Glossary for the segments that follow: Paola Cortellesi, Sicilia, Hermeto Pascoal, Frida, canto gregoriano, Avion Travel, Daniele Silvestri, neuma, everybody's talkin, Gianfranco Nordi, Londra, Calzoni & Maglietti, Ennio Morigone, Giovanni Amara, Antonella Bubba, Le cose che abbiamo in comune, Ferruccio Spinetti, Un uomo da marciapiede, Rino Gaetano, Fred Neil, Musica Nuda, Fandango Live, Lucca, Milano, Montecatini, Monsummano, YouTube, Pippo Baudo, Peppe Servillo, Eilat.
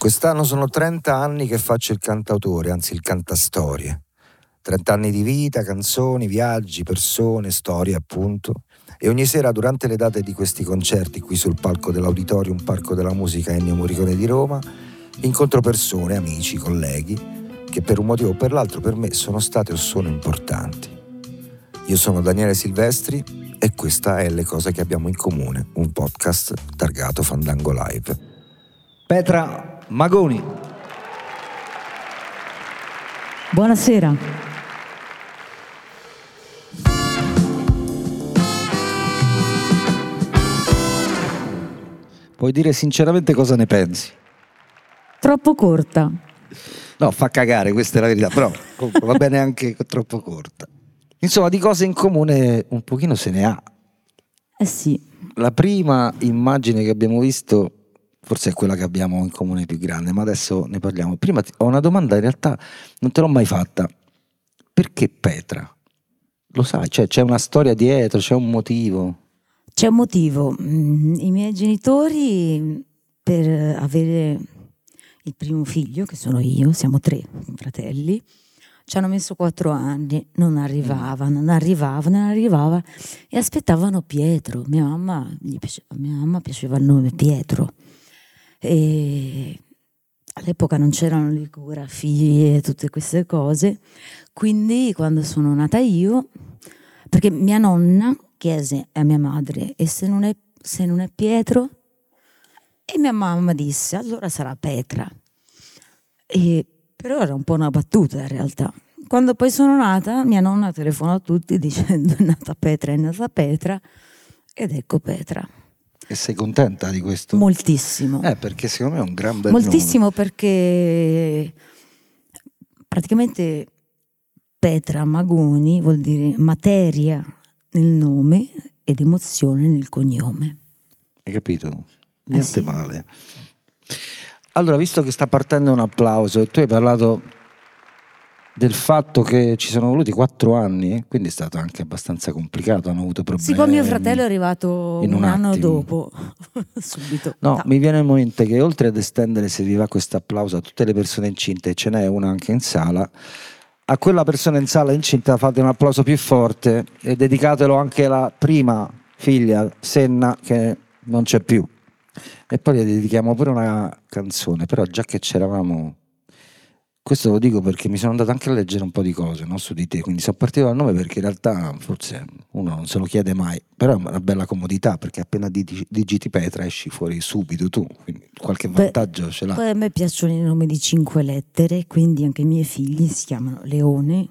Quest'anno sono 30 anni che faccio il cantautore, anzi il cantastorie. 30 anni di vita, canzoni, viaggi, persone, storie appunto. E ogni sera durante le date di questi concerti qui sul palco dell'Auditorium Parco della Musica Ennio Morigone di Roma incontro persone, amici, colleghi che per un motivo o per l'altro per me sono state o sono importanti. Io sono Daniele Silvestri e questa è Le cose che abbiamo in comune, un podcast targato Fandango Live. Petra Magoni. Buonasera. Puoi dire sinceramente cosa ne pensi? Troppo corta. No, fa cagare, questa è la verità, però va bene anche troppo corta. Insomma, di cose in comune un pochino se ne ha. Eh sì. La prima immagine che abbiamo visto forse è quella che abbiamo in comune più grande, ma adesso ne parliamo. Prima ho una domanda, in realtà non te l'ho mai fatta. Perché Petra? Lo sai, cioè c'è una storia dietro, c'è un motivo. C'è un motivo. I miei genitori, per avere il primo figlio, che sono io, siamo tre fratelli, ci hanno messo 4 anni, non arrivava, e aspettavano Pietro. Mia mamma piaceva il nome Pietro. E all'epoca non c'erano le ecografie e tutte queste cose, quindi quando sono nata io, perché mia nonna chiese a mia madre e se non è Pietro, e mia mamma disse allora sarà Petra, e però era un po' una battuta in realtà. Quando poi sono nata, mia nonna telefonò a tutti dicendo è nata Petra, ed ecco Petra. E sei contenta di questo? Moltissimo, perché secondo me è un gran bel moltissimo nome. Perché praticamente Petra Magoni vuol dire materia nel nome ed emozione nel cognome. Hai capito? Niente sì. Male. Allora, visto che sta partendo un applauso e tu hai parlato del fatto che ci sono voluti 4 anni, quindi è stato anche abbastanza complicato, hanno avuto problemi. Sì, poi mio fratello è arrivato un anno dopo. Subito. No, Mi viene in mente che oltre ad estendere, se vi va, questo applauso a tutte le persone incinte, e ce n'è una anche in sala, a quella persona in sala incinta fate un applauso più forte e dedicatelo anche alla prima figlia, Senna, che non c'è più. E poi le dedichiamo pure una canzone, però già che c'eravamo, questo lo dico perché mi sono andato anche a leggere un po' di cose, no, su di te, quindi sono partito dal nome perché in realtà forse uno non se lo chiede mai, però è una bella comodità perché appena digiti Petra esci fuori subito tu, quindi qualche vantaggio ce l'ha. Poi a me piacciono i nomi di 5 lettere, quindi anche i miei figli si chiamano Leone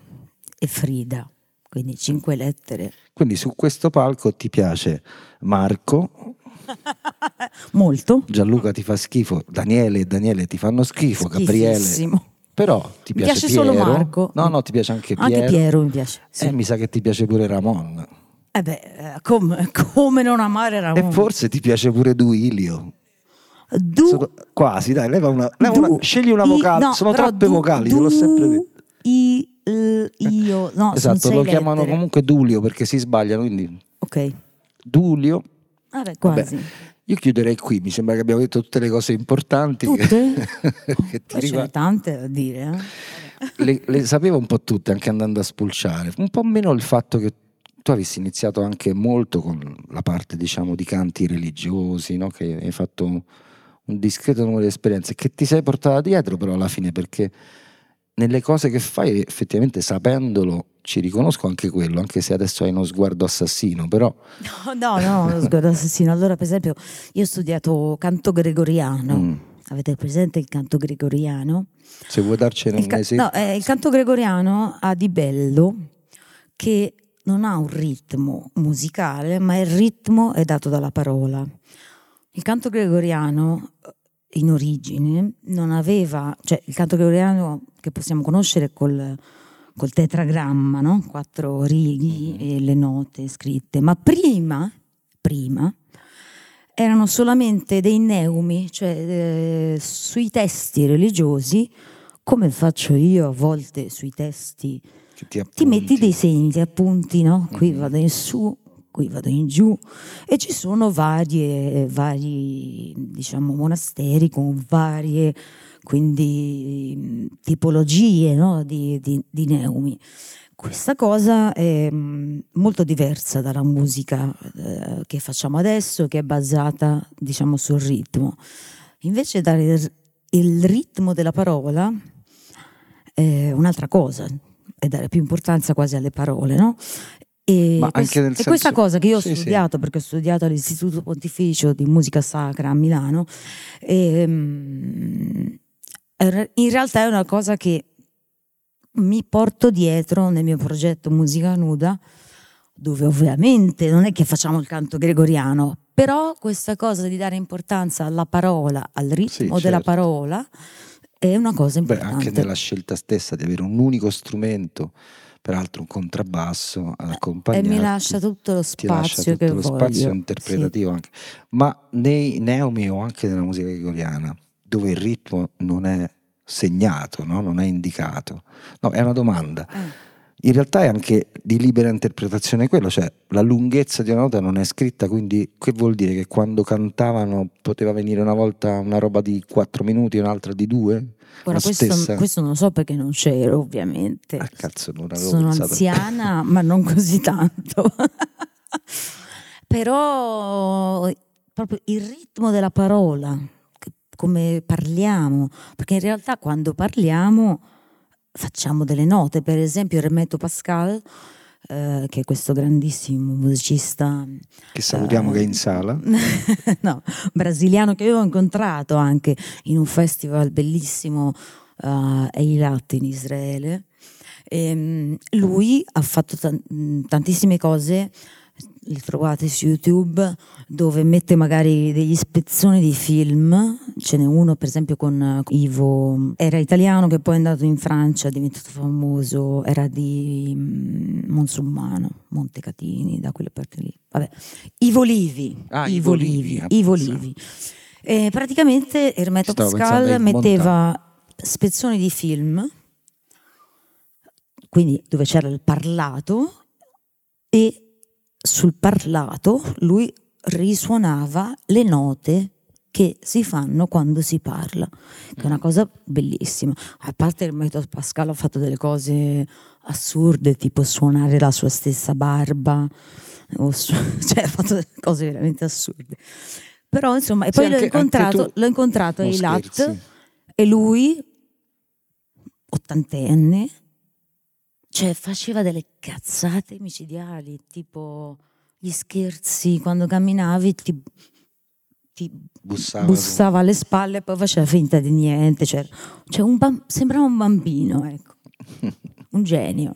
e Frida, quindi 5 lettere. Quindi su questo palco ti piace Marco? Molto. Gianluca ti fa schifo, Daniele e Daniele ti fanno schifo, Gabriele. Però ti piace Piero? Solo Marco. No, ti piace anche Piero. Anche Piero mi piace. Sì. Mi sa che ti piace pure Ramon. Come non amare Ramon? E forse ti piace pure Duilio. Quasi, dai, scegli una vocale, sono troppe vocali, te l'ho sempre detto. Io, no, esatto, lo chiamano comunque Dulio perché si sbagliano, quindi. Ok. Dulio. Quasi. Vabbè. Io chiuderei qui, mi sembra che abbiamo detto tutte le cose importanti. Tutte? Che ti ce ne tante da dire. Le sapevo un po' tutte, anche andando a spulciare. Un po' meno il fatto che tu avessi iniziato anche molto con la parte, diciamo, di canti religiosi, no? Che hai fatto un discreto numero di esperienze, che ti sei portata dietro però alla fine, perché nelle cose che fai, effettivamente sapendolo, ci riconosco anche quello, anche se adesso hai uno sguardo assassino, però... No, lo sguardo assassino. Allora, per esempio, io ho studiato canto gregoriano. Avete presente il canto gregoriano? Se vuoi darcene un esempio. Il canto gregoriano ha di bello che non ha un ritmo musicale, ma il ritmo è dato dalla parola. Il canto gregoriano... in origine non aveva, cioè il canto gregoriano che possiamo conoscere col tetragramma, no? 4 righe e le note scritte, ma prima erano solamente dei neumi, cioè sui testi religiosi, come faccio io a volte sui testi, ti metti dei segni, appunti, no? Qui vado in su, qui vado in giù, e ci sono vari diciamo monasteri con varie quindi tipologie, no? di neumi. Questa cosa è molto diversa dalla musica che facciamo adesso, che è basata diciamo sul ritmo. Invece dare il ritmo della parola è un'altra cosa, è dare più importanza quasi alle parole, no? E questa cosa che io ho studiato, sì, perché ho studiato all'Istituto Pontificio di Musica Sacra a Milano, in realtà è una cosa che mi porto dietro nel mio progetto Musica Nuda, dove ovviamente non è che facciamo il canto gregoriano, però questa cosa di dare importanza alla parola, al ritmo, sì, certo, della parola è una cosa importante. Beh, anche nella scelta stessa di avere un unico strumento, peraltro un contrabbasso ad accompagnare, e mi lascia tutto lo spazio che voglio, spazio interpretativo, sì, anche. Ma nei neumi o anche nella musica gregoriana, dove il ritmo non è segnato, no? Non è indicato, no, è una domanda, in realtà è anche di libera interpretazione quello, cioè la lunghezza di una nota non è scritta, quindi che vuol dire che quando cantavano poteva venire una volta una roba di 4 minuti, un'altra di 2? Ora, questo non so perché non c'ero, ovviamente. Ah, cazzo, non avevo sono pensato. Anziana, ma non così tanto. Però proprio il ritmo della parola, come parliamo, perché in realtà quando parliamo facciamo delle note. Per esempio Hermeto Pascoal, che è questo grandissimo musicista che salutiamo, che è in sala no, brasiliano, che avevo incontrato anche in un festival bellissimo a Eilat in Israele, lui ha fatto tantissime cose, le trovate su YouTube, dove mette magari degli spezzoni di film. Ce n'è uno per esempio con Ivo, era italiano che poi è andato in Francia, è diventato famoso, era di Monsummano, Montecatini, da quelle parti lì, vabbè, Ivo Livi. E praticamente Hermeto Pascoal metteva spezzoni di film, quindi dove c'era il parlato, e sul parlato lui risuonava le note che si fanno quando si parla, che è una cosa bellissima. A parte il metodo Pascal, ha fatto delle cose assurde, tipo suonare la sua stessa barba, cioè ha fatto delle cose veramente assurde. Però insomma, e poi sì, l'ho incontrato a Eilat, e lui, 80enne, cioè faceva delle cazzate micidiali, tipo gli scherzi, quando camminavi ti bussava alle spalle e poi faceva finta di niente, cioè sembrava un bambino, ecco. Un genio.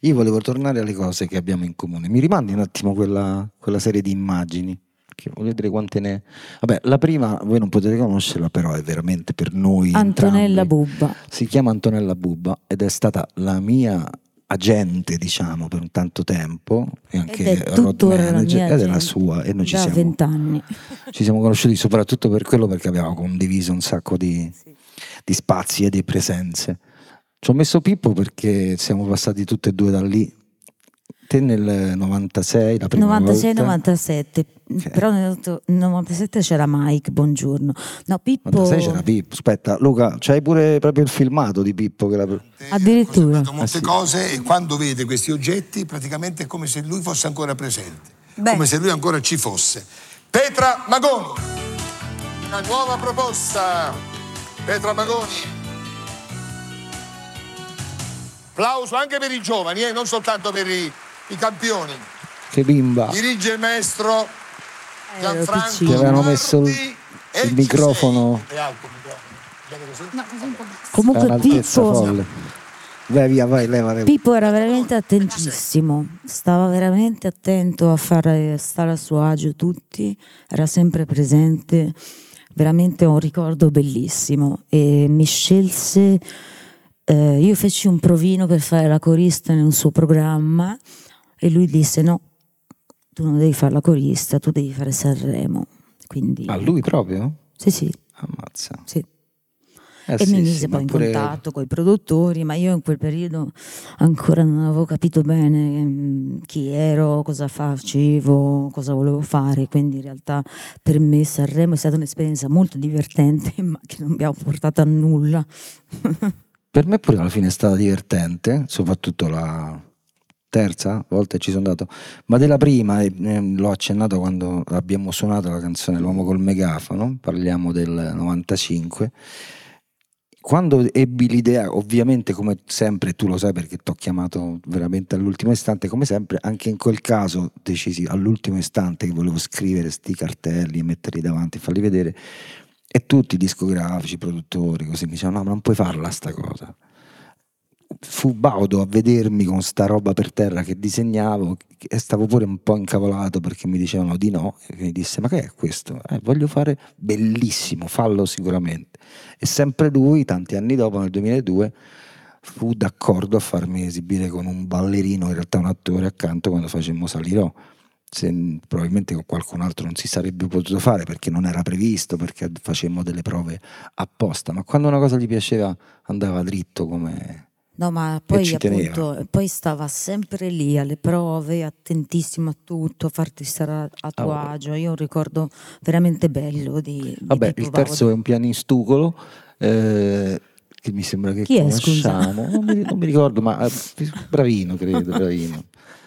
Io volevo tornare alle cose che abbiamo in comune. Mi rimandi un attimo quella serie di immagini, che voglio vedere quante ne... Vabbè, la prima voi non potete conoscerla, però è veramente per noi Antonella entrambi. Bubba. Si chiama Antonella Bubba ed è stata la mia agente, diciamo, per un tanto tempo, e anche road manager, ed è la sua, e noi da ci siamo 20 anni. Ci siamo conosciuti soprattutto per quello, perché abbiamo condiviso un sacco di spazi e di presenze. Ci ho messo Pippo perché siamo passati tutte e due da lì. Te nel 96, la prima 96, volta 97, okay. Però nel 97 c'era Mike, buongiorno. No, Pippo 96 c'era Pippo. Aspetta Luca, c'hai pure proprio il filmato di Pippo che addirittura molte sì, cose. E quando vede questi oggetti praticamente è come se lui fosse ancora presente. Beh, come se lui ancora ci fosse. Petra Magoni, una nuova proposta. Petra Magoni, applauso anche per i giovani, non soltanto per i campioni. Che bimba! Dirige il maestro Gianfranco Nordi. Avevano messo il microfono. È alto il microfono. No, un po'. Comunque Pippo, vai via, vai, leva. Pippo era veramente attentissimo, stava veramente attento a far stare a suo agio tutti, era sempre presente, veramente un ricordo bellissimo. E mi scelse. Io feci un provino per fare la corista nel suo programma e lui disse: no, tu non devi fare la corista, tu devi fare Sanremo. Quindi, a lui proprio? Sì, sì. Ammazza. Sì. e mi mise poi in contatto con i produttori, ma io in quel periodo ancora non avevo capito bene chi ero, cosa facevo, cosa volevo fare, quindi in realtà per me Sanremo è stata un'esperienza molto divertente, ma che non mi ha portato a nulla. Per me pure alla fine è stata divertente, soprattutto la terza volta ci sono andato, ma della prima l'ho accennato quando abbiamo suonato la canzone L'uomo col megafono, parliamo del 95, quando ebbi l'idea, ovviamente come sempre, tu lo sai perché ti ho chiamato veramente all'ultimo istante, come sempre anche in quel caso decisi all'ultimo istante che volevo scrivere sti cartelli e metterli davanti e farli vedere, e tutti i discografici, produttori così mi dicevano no, ma non puoi farla sta cosa. Fu Baudo a vedermi con sta roba per terra che disegnavo e stavo pure un po' incavolato perché mi dicevano di no, e mi disse ma che è questo? Voglio fare, bellissimo, fallo sicuramente. E sempre lui, tanti anni dopo, nel 2002 fu d'accordo a farmi esibire con un ballerino, in realtà un attore accanto, quando facemmo Salirò. Probabilmente con qualcun altro non si sarebbe potuto fare perché non era previsto, perché facemmo delle prove apposta, ma quando una cosa gli piaceva andava dritto come... No, ma poi appunto poi stava sempre lì alle prove, attentissimo a tutto, a farti stare a tuo agio. Io ho un ricordo veramente bello di vabbè, Pippo il terzo Baudo. È un pianistucolo che mi sembra che chi conosciamo. È, non mi ricordo, ma bravino, credo, bravino.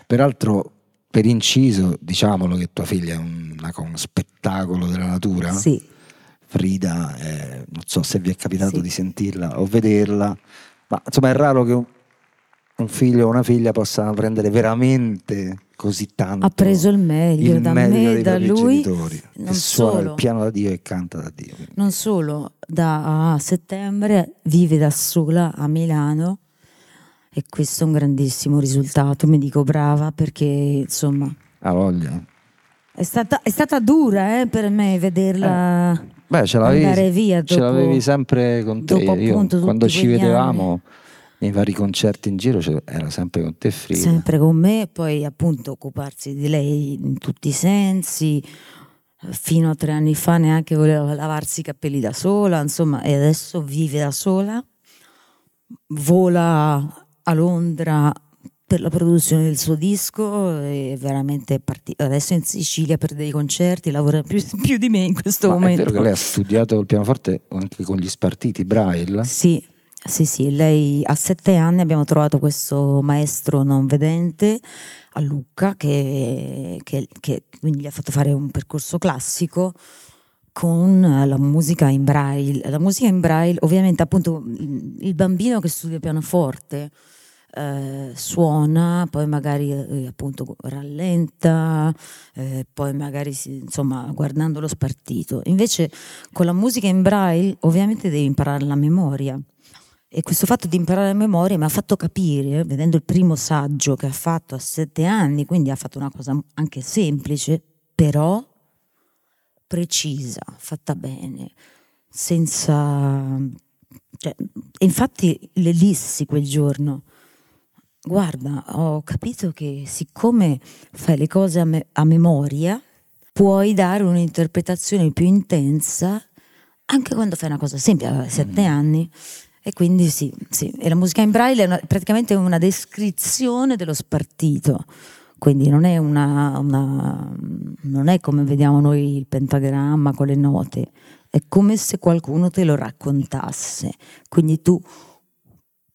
Peraltro, per inciso, diciamolo che tua figlia è un spettacolo della natura. Sì. Frida, non so se vi è capitato sì. di sentirla o vederla. Ma insomma è raro che un figlio o una figlia possano prendere veramente così tanto. Ha preso il meglio da me, da lui, e suona il piano da Dio e canta da Dio. Quindi. Non solo, da settembre vive da sola a Milano e questo è un grandissimo risultato, mi dico brava perché insomma… Ha voglia. È stata dura per me vederla… Beh, ce l'avevi sempre con te. Io, quando ci vedevamo nei vari concerti in giro, era sempre con te Frida. Sempre con me, poi appunto occuparsi di lei in tutti i sensi. Fino a 3 anni fa neanche voleva lavarsi i capelli da sola, insomma, e adesso vive da sola, vola a Londra per la produzione del suo disco, è veramente adesso in Sicilia per dei concerti, lavora più di me in questo momento. È vero che lei ha studiato il pianoforte anche con gli spartiti Braille? Sì, lei a 7 anni abbiamo trovato questo maestro non vedente a Lucca che quindi gli ha fatto fare un percorso classico con la musica in Braille. La musica in Braille, ovviamente appunto il bambino che studia pianoforte suona, poi magari appunto rallenta, poi magari insomma guardando lo spartito. Invece con la musica in Braille ovviamente devi imparare la memoria, e questo fatto di imparare la memoria mi ha fatto capire, vedendo il primo saggio che ha fatto a 7 anni, quindi ha fatto una cosa anche semplice però precisa, fatta bene, senza infatti le dissi quel giorno: guarda, ho capito che siccome fai le cose a memoria puoi dare un'interpretazione più intensa anche quando fai una cosa semplice, a 7 anni, e quindi sì. E la musica in Braille è praticamente una descrizione dello spartito, quindi non è non è come vediamo noi il pentagramma con le note, è come se qualcuno te lo raccontasse, quindi tu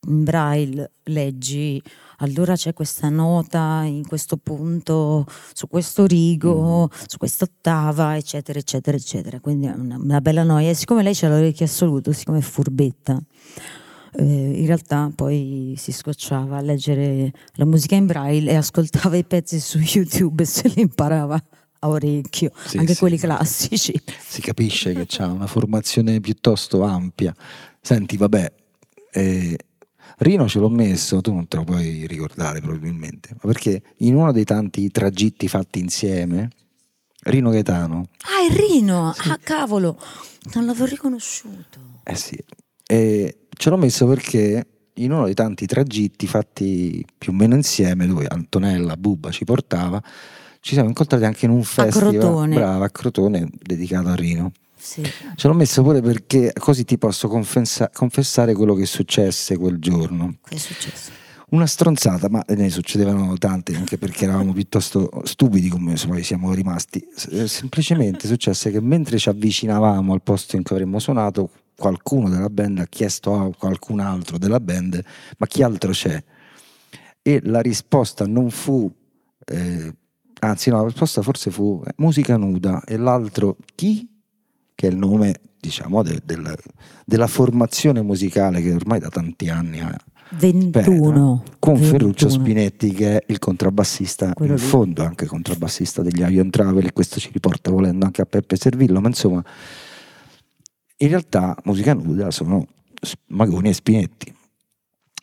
in Braille leggi, allora c'è questa nota in questo punto, su questo rigo, su quest'ottava, eccetera eccetera eccetera. Quindi è una bella noia, e siccome lei c'ha l'orecchio assoluto, siccome è furbetta, in realtà poi si scocciava a leggere la musica in Braille e ascoltava i pezzi su YouTube e se li imparava a orecchio, anche quelli classici. Si capisce che c'ha una formazione piuttosto ampia. Senti, vabbè, Rino ce l'ho messo, tu non te lo puoi ricordare probabilmente, ma perché in uno dei tanti tragitti fatti insieme, Rino Gaetano. Ah, è Rino! Sì. Ah, cavolo! Non l'avevo riconosciuto. Sì. Ce l'ho messo perché in uno dei tanti tragitti fatti più o meno insieme, dove Antonella Bubba ci portava, ci siamo incontrati anche in un festival a Crotone, dedicato a Rino. Sì. Ce l'ho messo pure perché così ti posso confessare quello che successe quel giorno. Che è successo? Una stronzata, ma ne succedevano tante, anche perché eravamo piuttosto stupidi, come poi siamo rimasti. Semplicemente successe che mentre ci avvicinavamo al posto in cui avremmo suonato, qualcuno della band ha chiesto a qualcun altro della band: ma chi altro c'è? E la risposta non fu la risposta forse fu Musica Nuda, e l'altro chi? Che è il nome, diciamo, della formazione musicale che ormai da tanti anni ha 21 Petra, con 21. Ferruccio Spinetti, che è il contrabbassista, quello in lì. Fondo anche contrabbassista degli Avion Travel, e questo ci riporta volendo anche a Peppe Servillo, ma insomma in realtà Musica Nuda sono Magoni e Spinetti,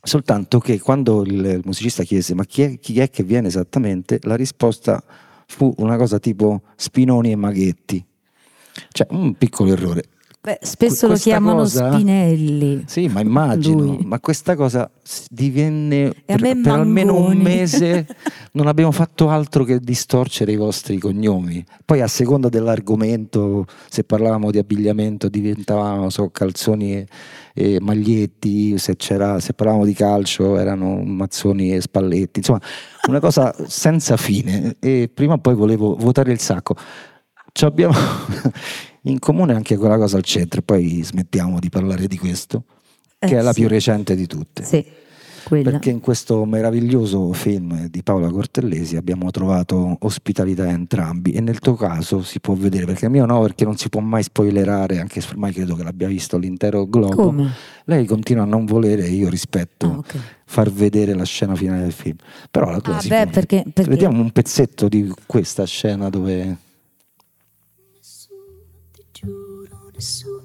soltanto che quando il musicista chiese ma chi è che viene esattamente, la risposta fu una cosa tipo Spinoni e Maghetti, cioè un piccolo errore. Beh, spesso lo chiamano cosa, Spinelli. Sì, ma immagino lui. Ma questa cosa divenne per almeno un mese non abbiamo fatto altro che distorcere i vostri cognomi. Poi a seconda dell'argomento, se parlavamo di abbigliamento diventavano calzoni e maglietti, se parlavamo di calcio erano mazzoni e spalletti, insomma una cosa senza fine. E prima o poi volevo votare il sacco. Ci abbiamo in comune anche quella cosa al centro, poi smettiamo di parlare di questo, che è la più recente di tutte, perché in questo meraviglioso film di Paola Cortellesi abbiamo trovato ospitalità entrambi, e nel tuo caso si può vedere, perché il mio no, perché non si può mai spoilerare, anche se ormai credo che l'abbia visto l'intero globo. Come? Lei continua a non volere, io rispetto far vedere la scena finale del film, però la tua perché vediamo un pezzetto di questa scena dove... Nessuno,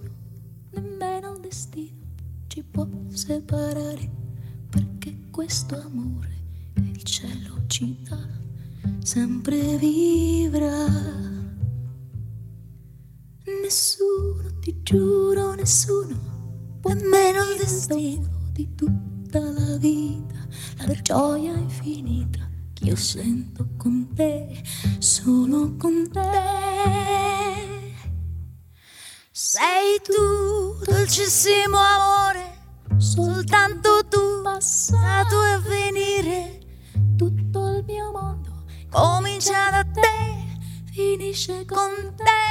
nemmeno il destino, ci può separare, perché questo amore che il cielo ci dà sempre vivrà. Nessuno, ti giuro, nessuno, nemmeno il destino di tutta la vita, la gioia infinita che io sento con te, solo con te. Sei tu, dolcissimo amore, soltanto tu, passato e venire, tutto il mio mondo comincia da te, finisce con te.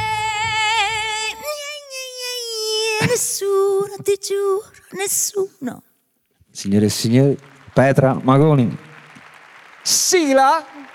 Nessuno, ti giuro, nessuno. Signore e signori, Petra Magoni. Sigla!